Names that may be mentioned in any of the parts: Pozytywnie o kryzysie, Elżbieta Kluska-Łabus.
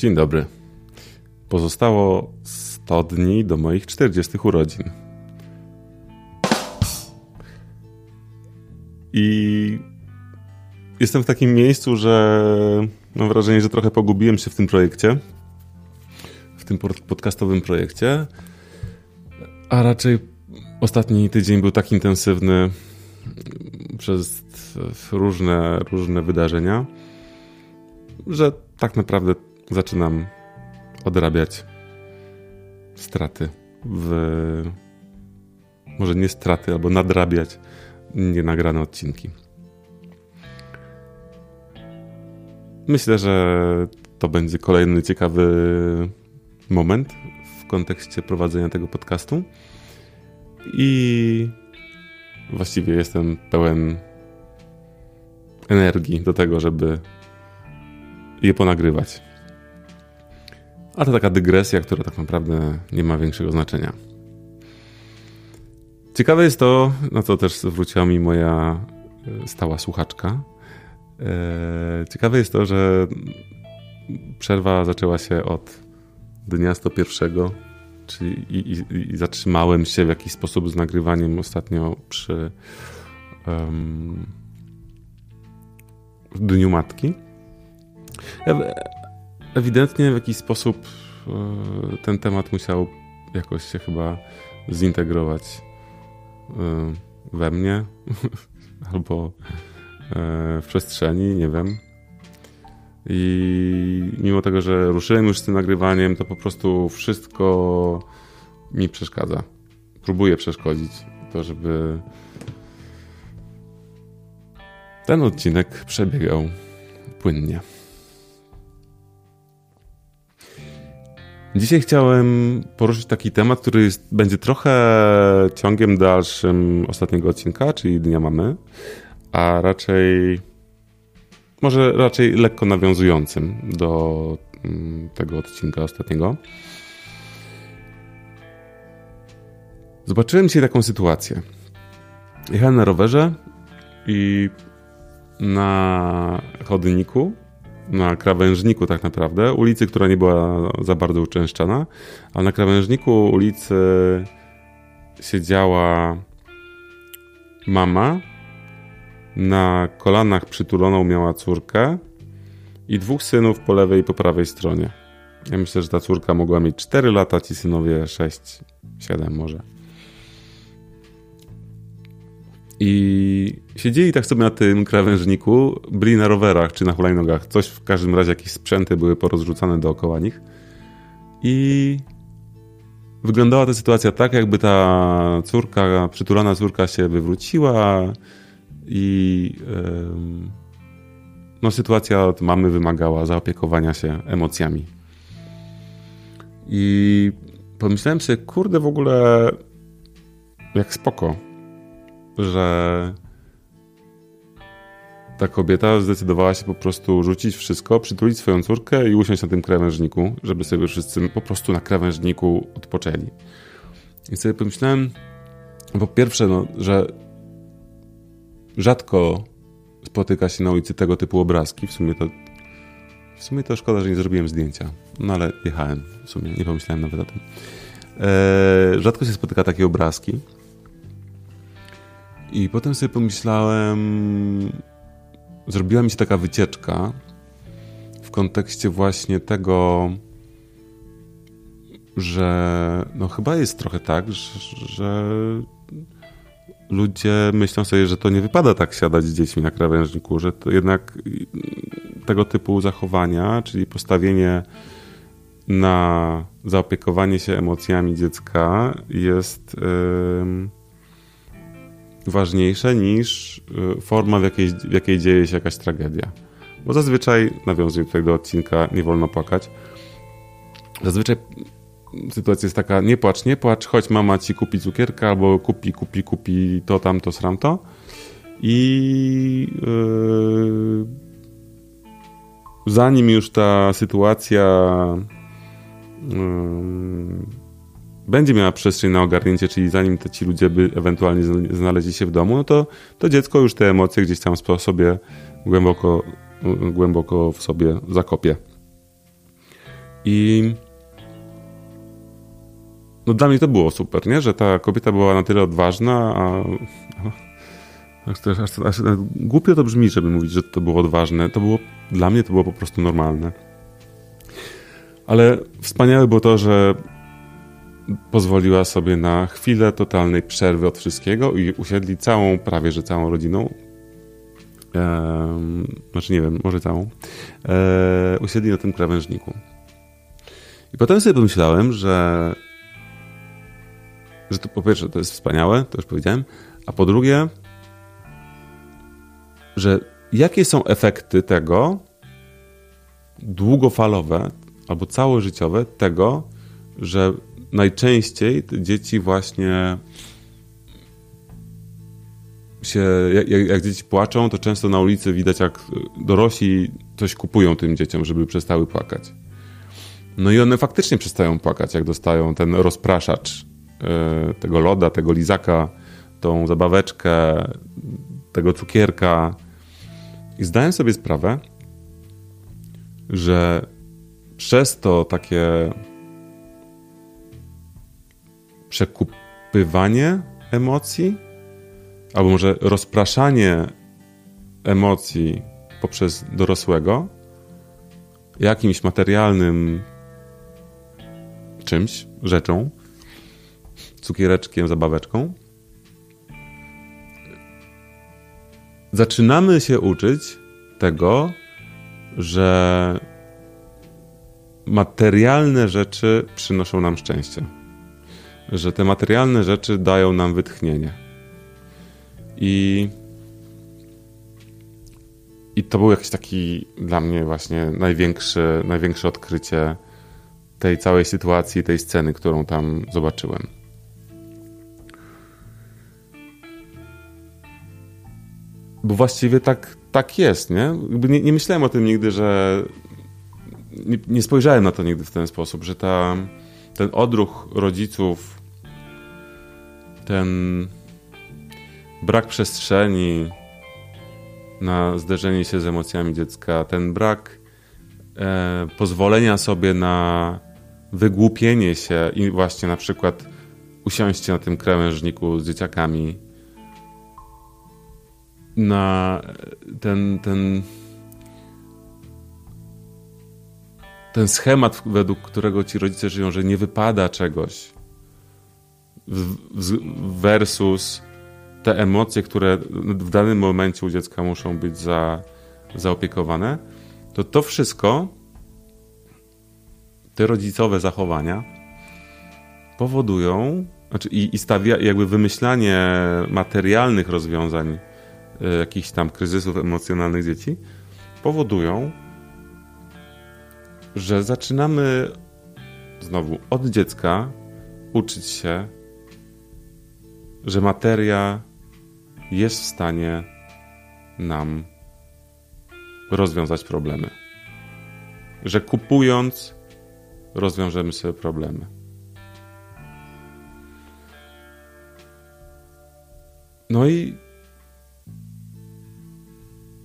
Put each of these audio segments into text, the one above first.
Dzień dobry. Pozostało 100 dni do moich 40 urodzin. I jestem w takim miejscu, że mam wrażenie, że trochę pogubiłem się w tym projekcie. W tym podcastowym projekcie. A raczej ostatni tydzień był tak intensywny przez różne wydarzenia, że tak naprawdę zaczynam odrabiać straty może nie straty, albo nadrabiać nienagrane odcinki. Myślę, że to będzie kolejny ciekawy moment w kontekście prowadzenia tego podcastu i właściwie jestem pełen energii do tego, żeby je ponagrywać. A to taka dygresja, która tak naprawdę nie ma większego znaczenia. Ciekawe jest to, na co też zwróciła mi moja stała słuchaczka. Ciekawe jest to, że przerwa zaczęła się od dnia 101, czyli i zatrzymałem się w jakiś sposób z nagrywaniem ostatnio przy Dniu Matki. Ewidentnie w jakiś sposób ten temat musiał jakoś się chyba zintegrować we mnie albo w przestrzeni, nie wiem. I mimo tego, że ruszyłem już z tym nagrywaniem, to po prostu wszystko mi przeszkadza. Próbuję przeszkodzić to, żeby ten odcinek przebiegał płynnie. Dzisiaj chciałem poruszyć taki temat, który będzie trochę ciągiem dalszym ostatniego odcinka, czyli Dnia Mamy, a raczej może raczej lekko nawiązującym do tego odcinka ostatniego. Zobaczyłem dzisiaj taką sytuację. Jechałem na rowerze i na chodniku, na krawężniku tak naprawdę, ulicy, która nie była za bardzo uczęszczana, a na krawężniku ulicy siedziała mama, na kolanach przytuloną miała córkę i dwóch synów po lewej i po prawej stronie. Ja myślę, że ta córka mogła mieć 4 lata, ci synowie 6, 7 może. I siedzieli tak sobie na tym krawężniku, byli na rowerach czy na hulajnogach, coś w każdym razie, jakieś sprzęty były porozrzucane dookoła nich i wyglądała ta sytuacja tak, jakby ta córka, przytulana córka się wywróciła i sytuacja od mamy wymagała zaopiekowania się emocjami. I pomyślałem sobie, kurde, w ogóle jak spoko, że ta kobieta zdecydowała się po prostu rzucić wszystko, przytulić swoją córkę i usiąść na tym krawężniku, żeby sobie wszyscy po prostu na krawężniku odpoczęli. I sobie pomyślałem, po pierwsze, że rzadko spotyka się na ulicy tego typu obrazki. W sumie to szkoda, że nie zrobiłem zdjęcia. No ale jechałem w sumie, nie pomyślałem nawet o tym. Rzadko się spotyka takie obrazki. I potem sobie pomyślałem, zrobiła mi się taka wycieczka w kontekście właśnie tego, że chyba jest trochę tak, że ludzie myślą sobie, że to nie wypada tak siadać z dziećmi na krawężniku, że to jednak tego typu zachowania, czyli postawienie na zaopiekowanie się emocjami dziecka jest ważniejsze niż forma, w jakiej dzieje się jakaś tragedia. Bo zazwyczaj, nawiązuję tutaj do odcinka Nie wolno płakać, zazwyczaj sytuacja jest taka, nie płacz, chodź mama ci kupi cukierka, albo kupi to, tamto, sramto. I zanim już ta sytuacja będzie miała przestrzeń na ogarnięcie, czyli zanim ci ludzie by ewentualnie znaleźli się w domu, to dziecko już te emocje gdzieś tam sobie głęboko w sobie zakopie. I no dla mnie to było super, nie? Że ta kobieta była na tyle odważna, aż głupio to brzmi, żeby mówić, że to było odważne. Dla mnie to było po prostu normalne. Ale wspaniałe było to, że pozwoliła sobie na chwilę totalnej przerwy od wszystkiego i usiedli prawie że całą rodziną. Znaczy nie wiem, może całą. Usiedli na tym krawężniku. I potem sobie pomyślałem, że to po pierwsze to jest wspaniałe, to już powiedziałem, a po drugie, że jakie są efekty tego długofalowe albo całożyciowe tego, że najczęściej te dzieci właśnie się, jak dzieci płaczą, to często na ulicy widać, jak dorośli coś kupują tym dzieciom, żeby przestały płakać. No i one faktycznie przestają płakać, jak dostają ten rozpraszacz, tego loda, tego lizaka, tą zabaweczkę, tego cukierka. I zdałem sobie sprawę, że przez to takie przekupywanie emocji, albo może rozpraszanie emocji poprzez dorosłego jakimś materialnym czymś, rzeczą, cukiereczkiem, zabaweczką, zaczynamy się uczyć tego, że materialne rzeczy przynoszą nam szczęście. Że te materialne rzeczy dają nam wytchnienie. I to był jakiś taki dla mnie właśnie największe odkrycie tej całej sytuacji, tej sceny, którą tam zobaczyłem. Bo właściwie tak jest, nie? Nie myślałem o tym nigdy, że... Nie spojrzałem na to nigdy w ten sposób, że ten odruch rodziców, ten brak przestrzeni na zderzenie się z emocjami dziecka, ten brak pozwolenia sobie na wygłupienie się i właśnie na przykład usiąście na tym krawężniku z dzieciakami, na ten schemat, według którego ci rodzice żyją, że nie wypada czegoś, versus te emocje, które w danym momencie u dziecka muszą być zaopiekowane, to wszystko, te rodzicowe zachowania powodują, znaczy jakby wymyślanie materialnych rozwiązań jakichś tam kryzysów emocjonalnych dzieci powodują, że zaczynamy znowu od dziecka uczyć się, że materia jest w stanie nam rozwiązać problemy. Że kupując rozwiążemy sobie problemy. No i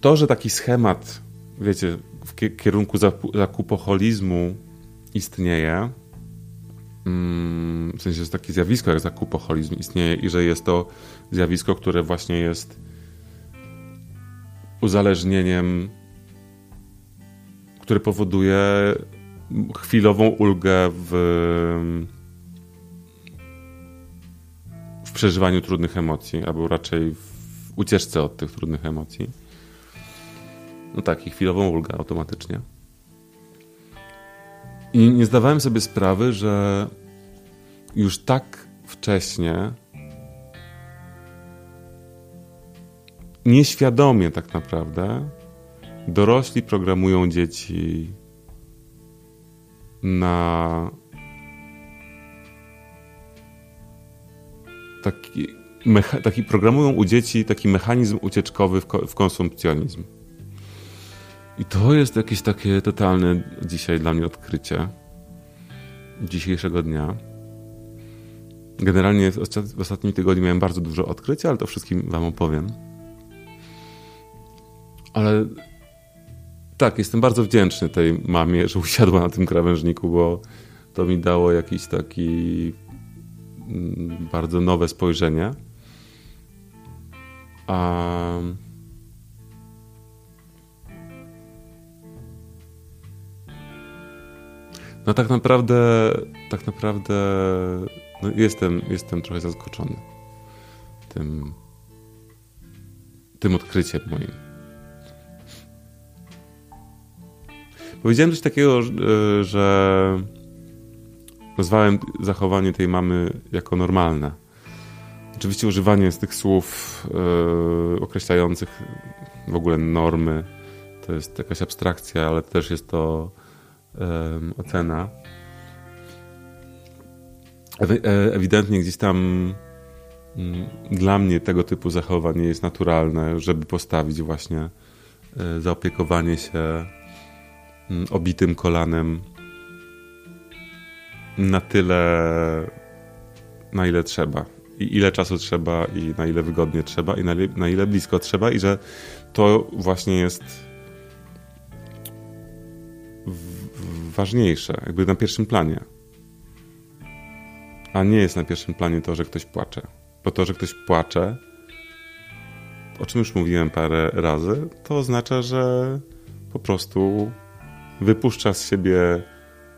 to, że taki schemat, wiecie, w kierunku zakupoholizmu istnieje, w sensie, że takie zjawisko jak zakupoholizm istnieje i że jest to zjawisko, które właśnie jest uzależnieniem, które powoduje chwilową ulgę w przeżywaniu trudnych emocji, albo raczej w ucieczce od tych trudnych emocji. No tak, i chwilową ulgę automatycznie. I nie zdawałem sobie sprawy, że już tak wcześnie, nieświadomie tak naprawdę, dorośli programują dzieci na programują u dzieci taki mechanizm ucieczkowy w konsumpcjonizm. I to jest jakieś takie totalne dzisiaj dla mnie odkrycie dzisiejszego dnia. Generalnie w ostatnim tygodniu miałem bardzo dużo odkryć, ale to wszystkim wam opowiem. Ale tak, jestem bardzo wdzięczny tej mamie, że usiadła na tym krawężniku, bo to mi dało jakiś taki bardzo nowe spojrzenie. No tak naprawdę no jestem trochę zaskoczony tym odkryciem moim. Powiedziałem coś takiego, że nazwałem zachowanie tej mamy jako normalne. Oczywiście używanie z tych słów określających w ogóle normy to jest jakaś abstrakcja, ale też jest to ocena. Ewidentnie gdzieś tam dla mnie tego typu zachowanie jest naturalne, żeby postawić właśnie zaopiekowanie się obitym kolanem na tyle, na ile trzeba. I ile czasu trzeba, i na ile wygodnie trzeba, i na ile blisko trzeba, i że to właśnie jest ważniejsze, jakby na pierwszym planie. A nie jest na pierwszym planie to, że ktoś płacze. Bo to, że ktoś płacze, o czym już mówiłem parę razy, to oznacza, że po prostu wypuszcza z siebie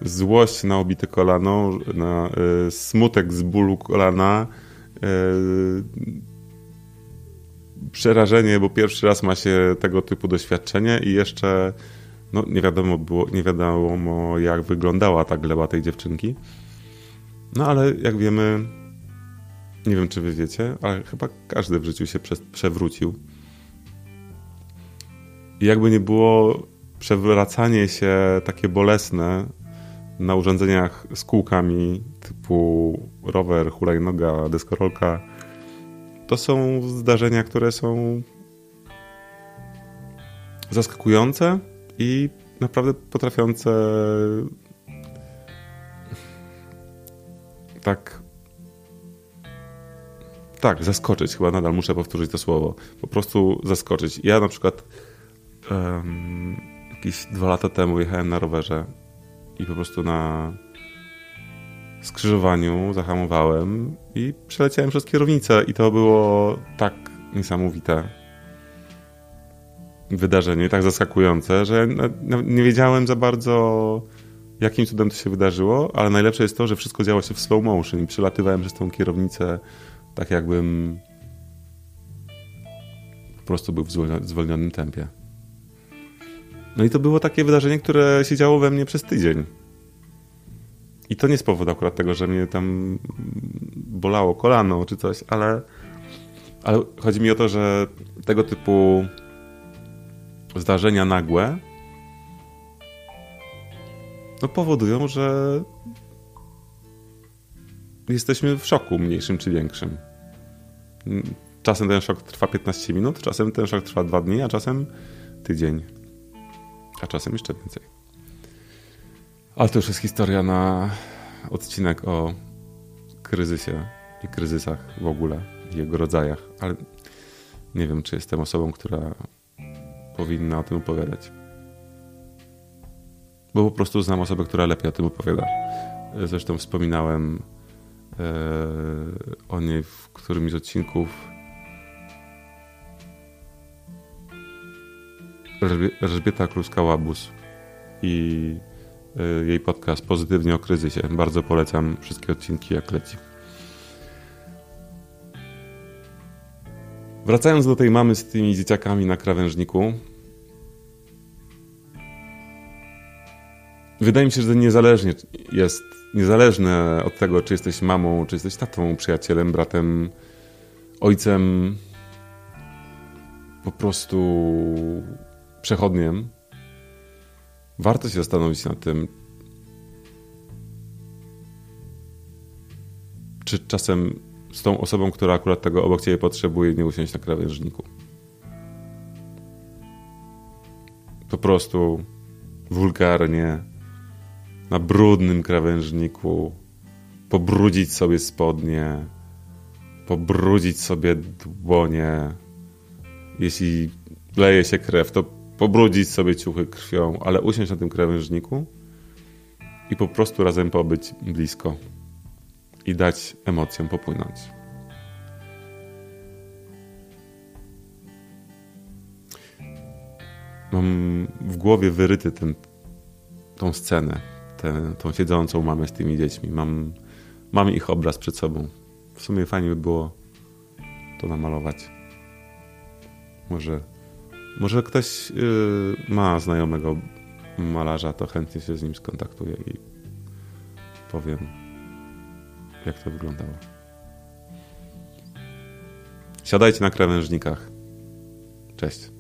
złość na obite kolano, na smutek z bólu kolana, przerażenie, bo pierwszy raz ma się tego typu doświadczenie i jeszcze no, nie wiadomo jak wyglądała ta gleba tej dziewczynki. No ale jak wiemy, nie wiem czy wy wiecie, ale chyba każdy w życiu się przewrócił. I jakby nie było, przewracanie się takie bolesne na urządzeniach z kółkami typu rower, hulajnoga, deskorolka, to są zdarzenia, które są zaskakujące i naprawdę potrafiące tak zaskoczyć. Chyba nadal muszę powtórzyć to słowo. Po prostu zaskoczyć. Ja na przykład jakieś 2 lata temu jechałem na rowerze i po prostu na skrzyżowaniu zahamowałem i przeleciałem przez kierownicę i to było tak niesamowite wydarzenie, tak zaskakujące, że nie wiedziałem za bardzo jakim cudem to się wydarzyło, ale najlepsze jest to, że wszystko działo się w slow motion i przelatywałem przez tą kierownicę tak jakbym po prostu był w zwolnionym tempie. No i to było takie wydarzenie, które się działo we mnie przez tydzień. I to nie z powodu akurat tego, że mnie tam bolało kolano czy coś, ale chodzi mi o to, że tego typu zdarzenia nagłe no powodują, że jesteśmy w szoku mniejszym czy większym. Czasem ten szok trwa 15 minut, czasem ten szok trwa 2 dni, a czasem tydzień. A czasem jeszcze więcej. Ale to już jest historia na odcinek o kryzysie i kryzysach w ogóle, jego rodzajach. Ale nie wiem, czy jestem osobą, która powinna o tym opowiadać. Bo po prostu znam osobę, która lepiej o tym opowiada. Zresztą wspominałem o niej w którymś z odcinków. Elżbieta Kluska-Łabus i jej podcast Pozytywnie o kryzysie. Bardzo polecam wszystkie odcinki jak leci. Wracając do tej mamy z tymi dzieciakami na krawężniku. Wydaje mi się, że niezależne od tego, czy jesteś mamą, czy jesteś tatą, przyjacielem, bratem, ojcem, po prostu przechodniem, warto się zastanowić nad tym, czy czasem z tą osobą, która akurat tego obok ciebie potrzebuje, nie usiąść na krawężniku. Po prostu wulgarnie, na brudnym krawężniku, pobrudzić sobie spodnie, pobrudzić sobie dłonie. Jeśli leje się krew, to pobrudzić sobie ciuchy krwią, ale usiąść na tym krawężniku i po prostu razem pobyć blisko i dać emocjom popłynąć. Mam w głowie wyryty tą scenę, tą siedzącą mamę z tymi dziećmi. Mam ich obraz przed sobą. W sumie fajnie by było to namalować. Może ktoś ma znajomego malarza, to chętnie się z nim skontaktuję i powiem, jak to wyglądało. Siadajcie na krawężnikach. Cześć.